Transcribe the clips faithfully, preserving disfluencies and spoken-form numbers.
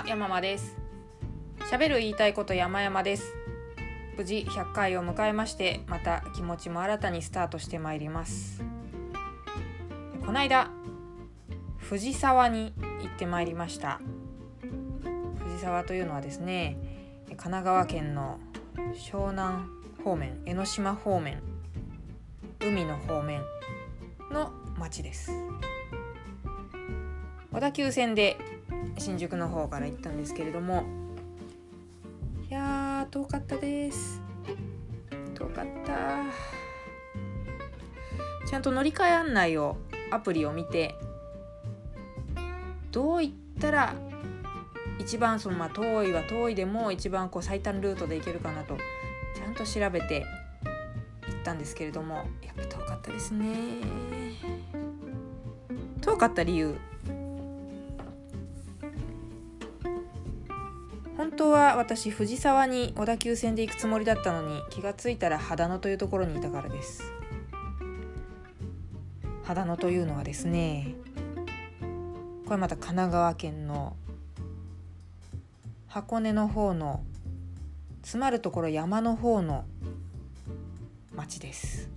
は山間です。喋る言いたいこと山々です。無事ひゃっかいを迎えまして、また気持ちも新たにスタートしてまいります。この間藤沢に行ってまいりました。藤沢というのはですね、神奈川県の湘南方面、江ノ島方面、海の方面の町です。小田急線で新宿の方から行ったんですけれども、いやー遠かったです。遠かった。ちゃんと乗り換え案内をアプリを見て、どういったら一番その、まあ、遠いは遠いでも一番こう最短ルートで行けるかなとちゃんと調べて行ったんですけれども、やっぱ遠かったですね。遠かった理由、本当は私藤沢に小田急線で行くつもりだったのに、気がついたら秦野というところにいたからです。秦野というのはですね、これまた神奈川県の箱根の方の詰まるところ山の方の町です。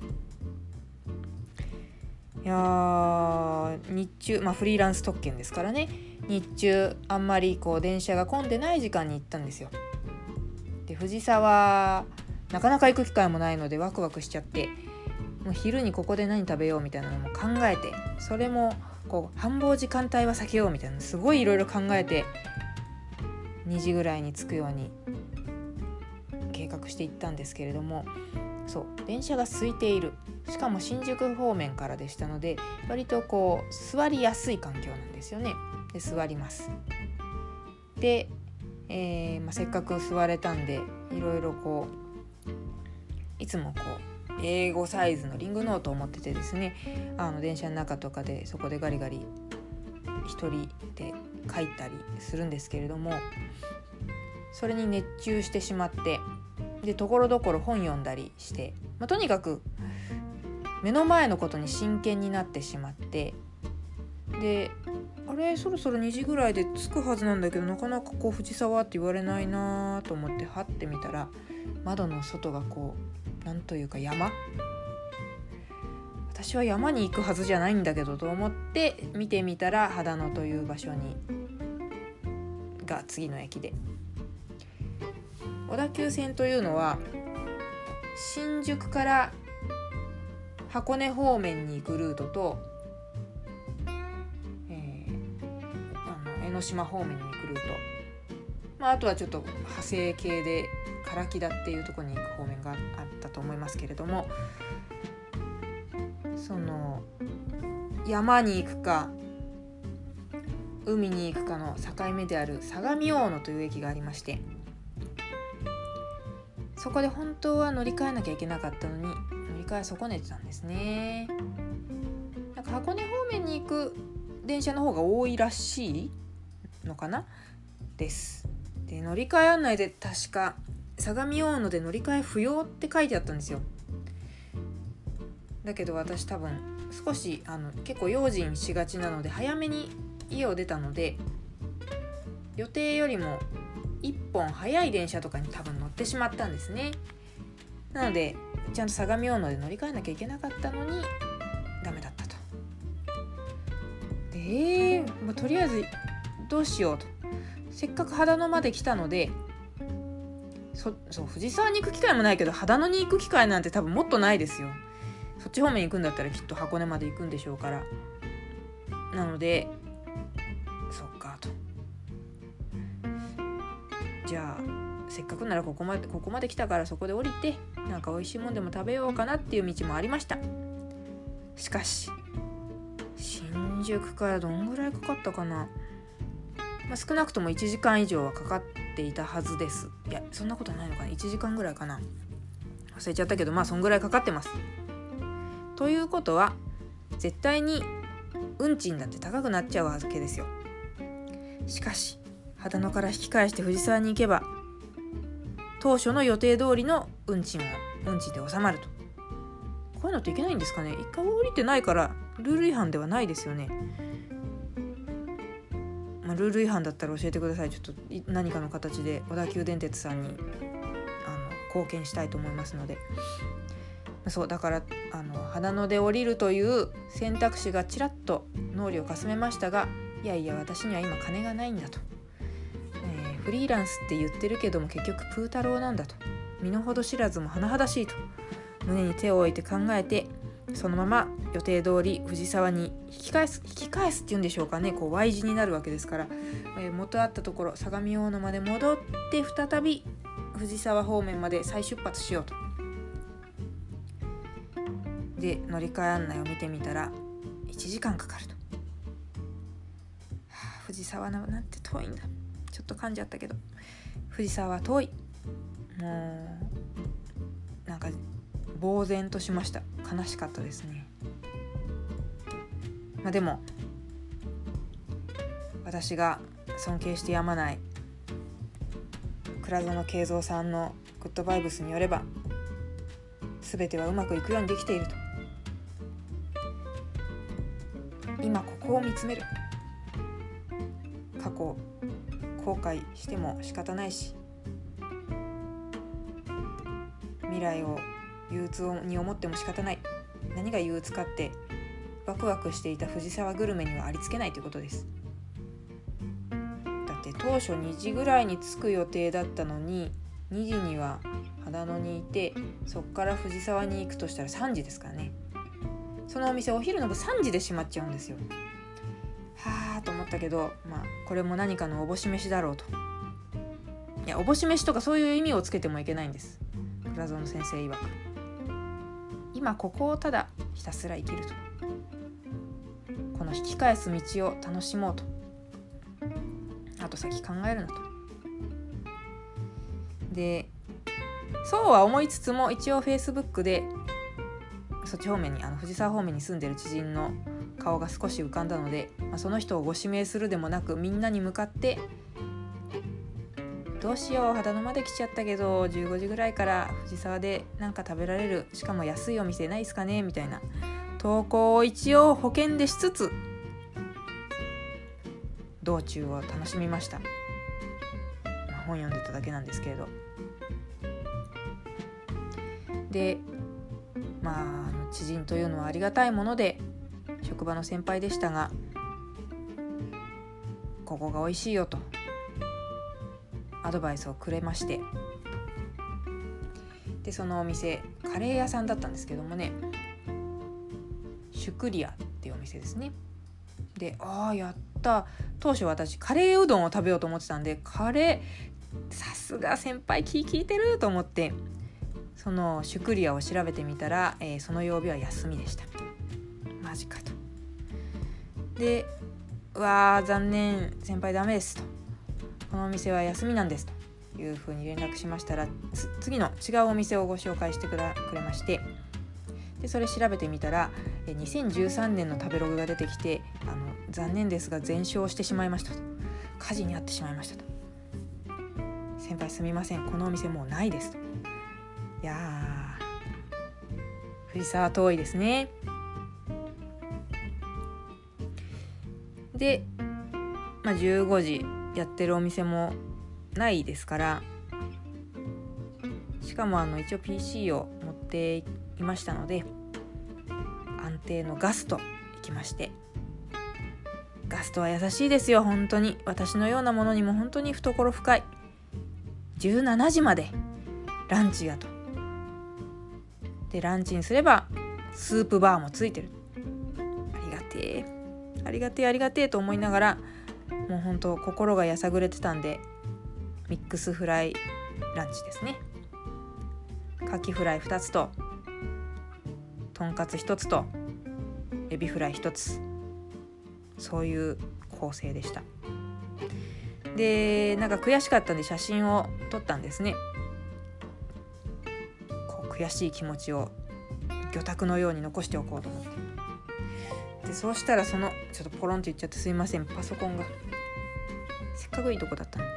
いや日中、まあ、フリーランス特権ですからね、日中あんまりこう電車が混んでない時間に行ったんですよ。で藤沢なかなか行く機会もないのでワクワクしちゃって、もう昼にここで何食べようみたいなのも考えて、それもこう繁忙時間帯は避けようみたいな、すごいいろいろ考えてにじぐらいに着くように計画していったんですけれども、そう電車が空いている、しかも新宿方面からでしたので、割とこう座りやすい環境なんですよね。で座ります。で、えーまあ、せっかく座れたんで、いろいろこういつもこうエーファイブ サイズのリングノートを持っててですね、あの電車の中とかでそこでガリガリ一人で書いたりするんですけれども、それに熱中してしまって、でところどころ本読んだりして、まあ、とにかく目の前のことに真剣になってしまって、であれそろそろにじぐらいで着くはずなんだけど、なかなかこう藤沢って言われないなと思ってはってみたら、窓の外がこうなんというか山、私は山に行くはずじゃないんだけどと思って見てみたら、秦野という場所にが次の駅で、小田急線というのは新宿から箱根方面に行くルートと、えー、あの江ノ島方面に行くルート、まあ、あとはちょっと派生系で唐木田っていうところに行く方面があったと思いますけれども、その山に行くか海に行くかの境目である相模大野という駅がありまして、そこで本当は乗り換えなきゃいけなかったのに乗り換え損ねてたんですね。なんか箱根方面に行く電車の方が多いらしいのかなです。で乗り換え案内で確か相模大野で乗り換え不要って書いてあったんですよ。だけど私多分少しあの結構用心しがちなので、早めに家を出たので、予定よりもいっぽん早い電車とかに多分乗ってしまったんですね。なのでちゃんと相模大野で乗り換えなきゃいけなかったのにダメだったと。で、えーまあ、とりあえずどうしようと、せっかく秦野まで来たので、そそう藤沢に行く機会もないけど秦野に行く機会なんて多分もっとないですよ。そっち方面行くんだったらきっと箱根まで行くんでしょうから。なのでそっかと、じゃあせっかくならここまでここまで来たから、そこで降りてなんか美味しいもんでも食べようかなっていう道もありました。しかし新宿からどんぐらいかかったかな、まあ、少なくともいちじかん以上はかかっていたはずです。いやそんなことないのかな、いちじかんぐらいかな、忘れちゃったけど、まあそんぐらいかかってます。ということは絶対に運賃だって高くなっちゃうわけですよ。しかし秦野から引き返して藤沢に行けば、当初の予定通りの運賃を運賃で収まると。こういうのっていけないんですかね。一回降りてないからルール違反ではないですよね。まのルール違反だったら教えてください。ちょっと何かの形で小田急電鉄さんにあの貢献したいと思いますので。そうだからあの花野で降りるという選択肢がちらっと脳裏をかすめましたが、いやいや私には今金がないんだと、えー、フリーランスって言ってるけども結局プー太郎なんだと、身の程知らずも甚だしいと胸に手を置いて考えて、そのまま予定通り藤沢に引き返す引き返すっていうんでしょうかね、こう Y 字になるわけですから、えー、元あったところ相模大野まで戻って再び藤沢方面まで再出発しようと。で乗り換え案内を見てみたらいちじかんかかると、はあ、藤沢なんて遠いんだ、ちょっと噛んじゃったけど藤沢は遠い、もうなんか呆然としました。悲しかったですね。まあ、でも私が尊敬してやまない倉園慶三さんのグッドバイブスによれば全てはうまくいくようにできていると。今ここを見つめる。過去後悔しても仕方ないし、未来を憂鬱に思っても仕方ない。何が憂鬱かってワクワクしていた藤沢グルメにはありつけないということです。だって当初にじぐらいに着く予定だったのににじには花野にいて、そこから藤沢に行くとしたらさんじですからね。そのお店お昼の部さんじで閉まっちゃうんですよ。はぁと思ったけど、まあこれも何かのおぼし飯だろうと。いやおぼし飯とかそういう意味をつけてもいけないんです。倉園先生曰く今ここをただひたすら生きると、この引き返す道を楽しもうと、後先考えるなと。でそうは思いつつも一応 Facebook でそっち方面にあの藤沢方面に住んでる知人の顔が少し浮かんだので、まあ、その人をご指名するでもなくみんなに向かってどうしよう秦野まで来ちゃったけどじゅうごじぐらいから藤沢でなんか食べられる、しかも安いお店ないですかねみたいな投稿を一応保険でしつつ道中を楽しみました。まあ、本読んでただけなんですけれど。でまあ知人というのはありがたいもので職場の先輩でしたが、ここが美味しいよとアドバイスをくれまして、でそのお店カレー屋さんだったんですけどもね、シュクリアっていうお店ですね。でああやった、当初私カレーうどんを食べようと思ってたんで、カレーさすが先輩気利いてると思ってそのシュクリアを調べてみたら、えー、その曜日は休みでした。マジかと。でうわー残念先輩ダメですと、このお店は休みなんですというふうに連絡しましたら、次の違うお店をご紹介してくれまして、でそれ調べてみたらにせんじゅうさんねんの食べログが出てきて、あの残念ですが全焼してしまいましたと、火事に遭ってしまいましたと、先輩すみませんこのお店もうないですと。いや藤沢遠いですね。で、まあ、じゅうごじやってるお店もないですから、しかもあの一応 ピーシー を持っていましたので安定のガスト行きまして、ガストは優しいですよ本当に。私のようなものにも本当に懐深い。じゅうしちじまでランチやと。でランチにすればスープバーもついてる、ありがてーありがてーありがてーと思いながら、もう本当心がやさぐれてたんでミックスフライランチですね。カキフライふたつととんかつひとつとエビフライひとつ、そういう構成でした。でなんか悔しかったんで写真を撮ったんですね。悔しい気持ちを魚拓のように残しておこうと思って。でそうしたらそのちょっとポロンと言っちゃってすいません、パソコンがせっかくいいとこだったの、ま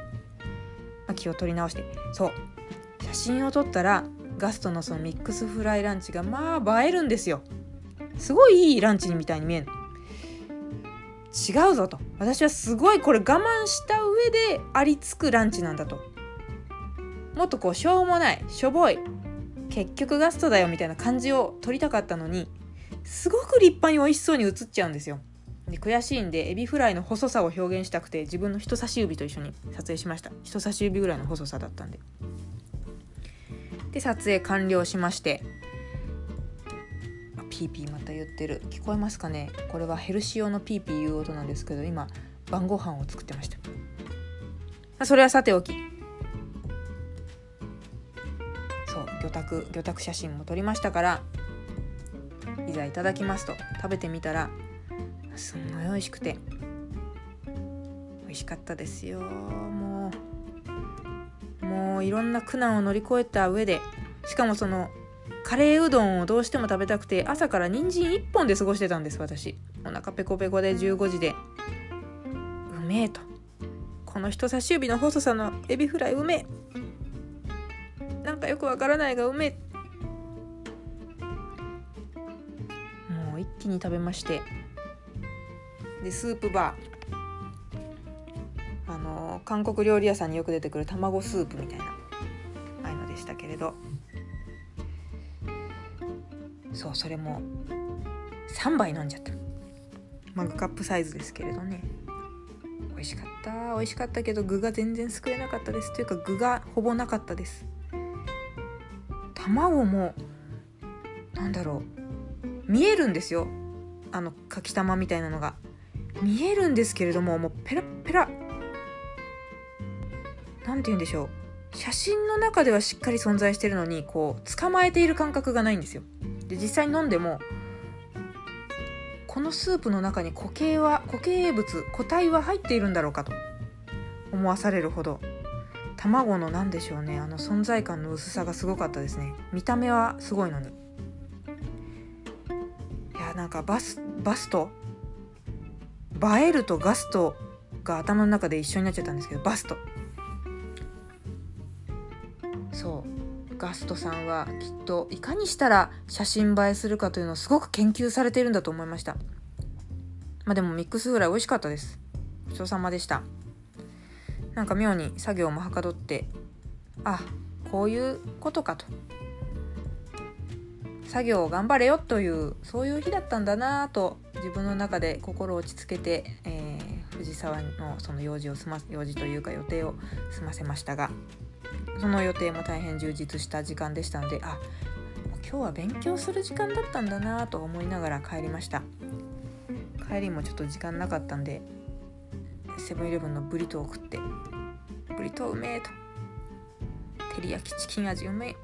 あ、気を取り直して、そう写真を撮ったらガストのそのミックスフライランチがまあ映えるんですよ。すごいいいランチみたいに見える。違うぞと、私はすごいこれ我慢した上でありつくランチなんだと、もっとこうしょうもない、しょぼい、結局ガストだよみたいな感じを取りたかったのに、すごく立派に美味しそうに映っちゃうんですよ。で、悔しいんでエビフライの細さを表現したくて、自分の人差し指と一緒に撮影しました。人差し指ぐらいの細さだったんで。で、撮影完了しまして、あ、ピーピーまた言ってる、聞こえますかね。これはヘルシオのピーピーいう音なんですけど、今晩ご飯を作ってました。それはさておき、そう、魚拓魚拓写真も撮りましたから、いざいただきますと食べてみたら、すんごい美味しくて、美味しかったですよ。もうもういろんな苦難を乗り越えた上で、しかもそのカレーうどんをどうしても食べたくて、朝から人参一本で過ごしてたんです。私お腹ペコペコでじゅうごじで、うめえと、この人差し指の細さのエビフライうめえ、なんかよくわからないがうめえ、もう一気に食べまして。で、スープバー、あの韓国料理屋さんによく出てくる卵スープみたいな、ああいうのでしたけれど、そう、それもさんばい飲んじゃった。マグカップサイズですけれどね。美味しかった美味しかったけど、具が全然すくえなかったです。というか、具がほぼなかったです。卵もなんだろう、見えるんですよ、あのかき玉みたいなのが見えるんですけれども、もうペラペラ、なんて言うんでしょう、写真の中ではしっかり存在してるのに、こう捕まえている感覚がないんですよ。で、実際に飲んでも、このスープの中に固形は固形物固体は入っているんだろうかと思わされるほど、卵のなんでしょうね、あの存在感の薄さがすごかったですね。見た目はすごいのに、いや、なんかバスバスト映えるとガストが頭の中で一緒になっちゃったんですけど、バスト、そう、ガストさんはきっといかにしたら写真映えするかというのをすごく研究されているんだと思いました。まあでもミックスフライ美味しかったです。ごちそうさまでした。なんか妙に作業もはかどって、あ、こういうことかと、作業を頑張れよという、そういう日だったんだなと自分の中で心を落ち着けて、えー、藤沢のその用事を済ま用事というか予定を済ませましたが、その予定も大変充実した時間でしたので、あ、今日は勉強する時間だったんだなと思いながら帰りました。帰りもちょっと時間なかったんで、セブンイレブンのブリトーを食って、ブリトーうめえと、照り焼きチキン味うめえ、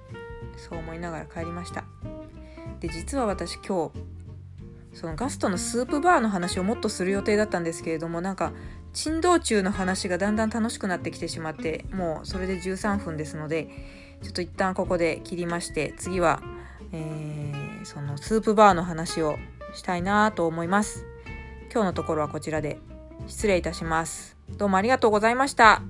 そう思いながら帰りました。で、実は私今日そのガストのスープバーの話をもっとする予定だったんですけれども、なんか珍道中の話がだんだん楽しくなってきてしまって、もうそれでじゅうさんぷんですので、ちょっと一旦ここで切りまして、次は、えー、そのスープバーの話をしたいなと思います。今日のところはこちらで失礼いたします。どうもありがとうございました。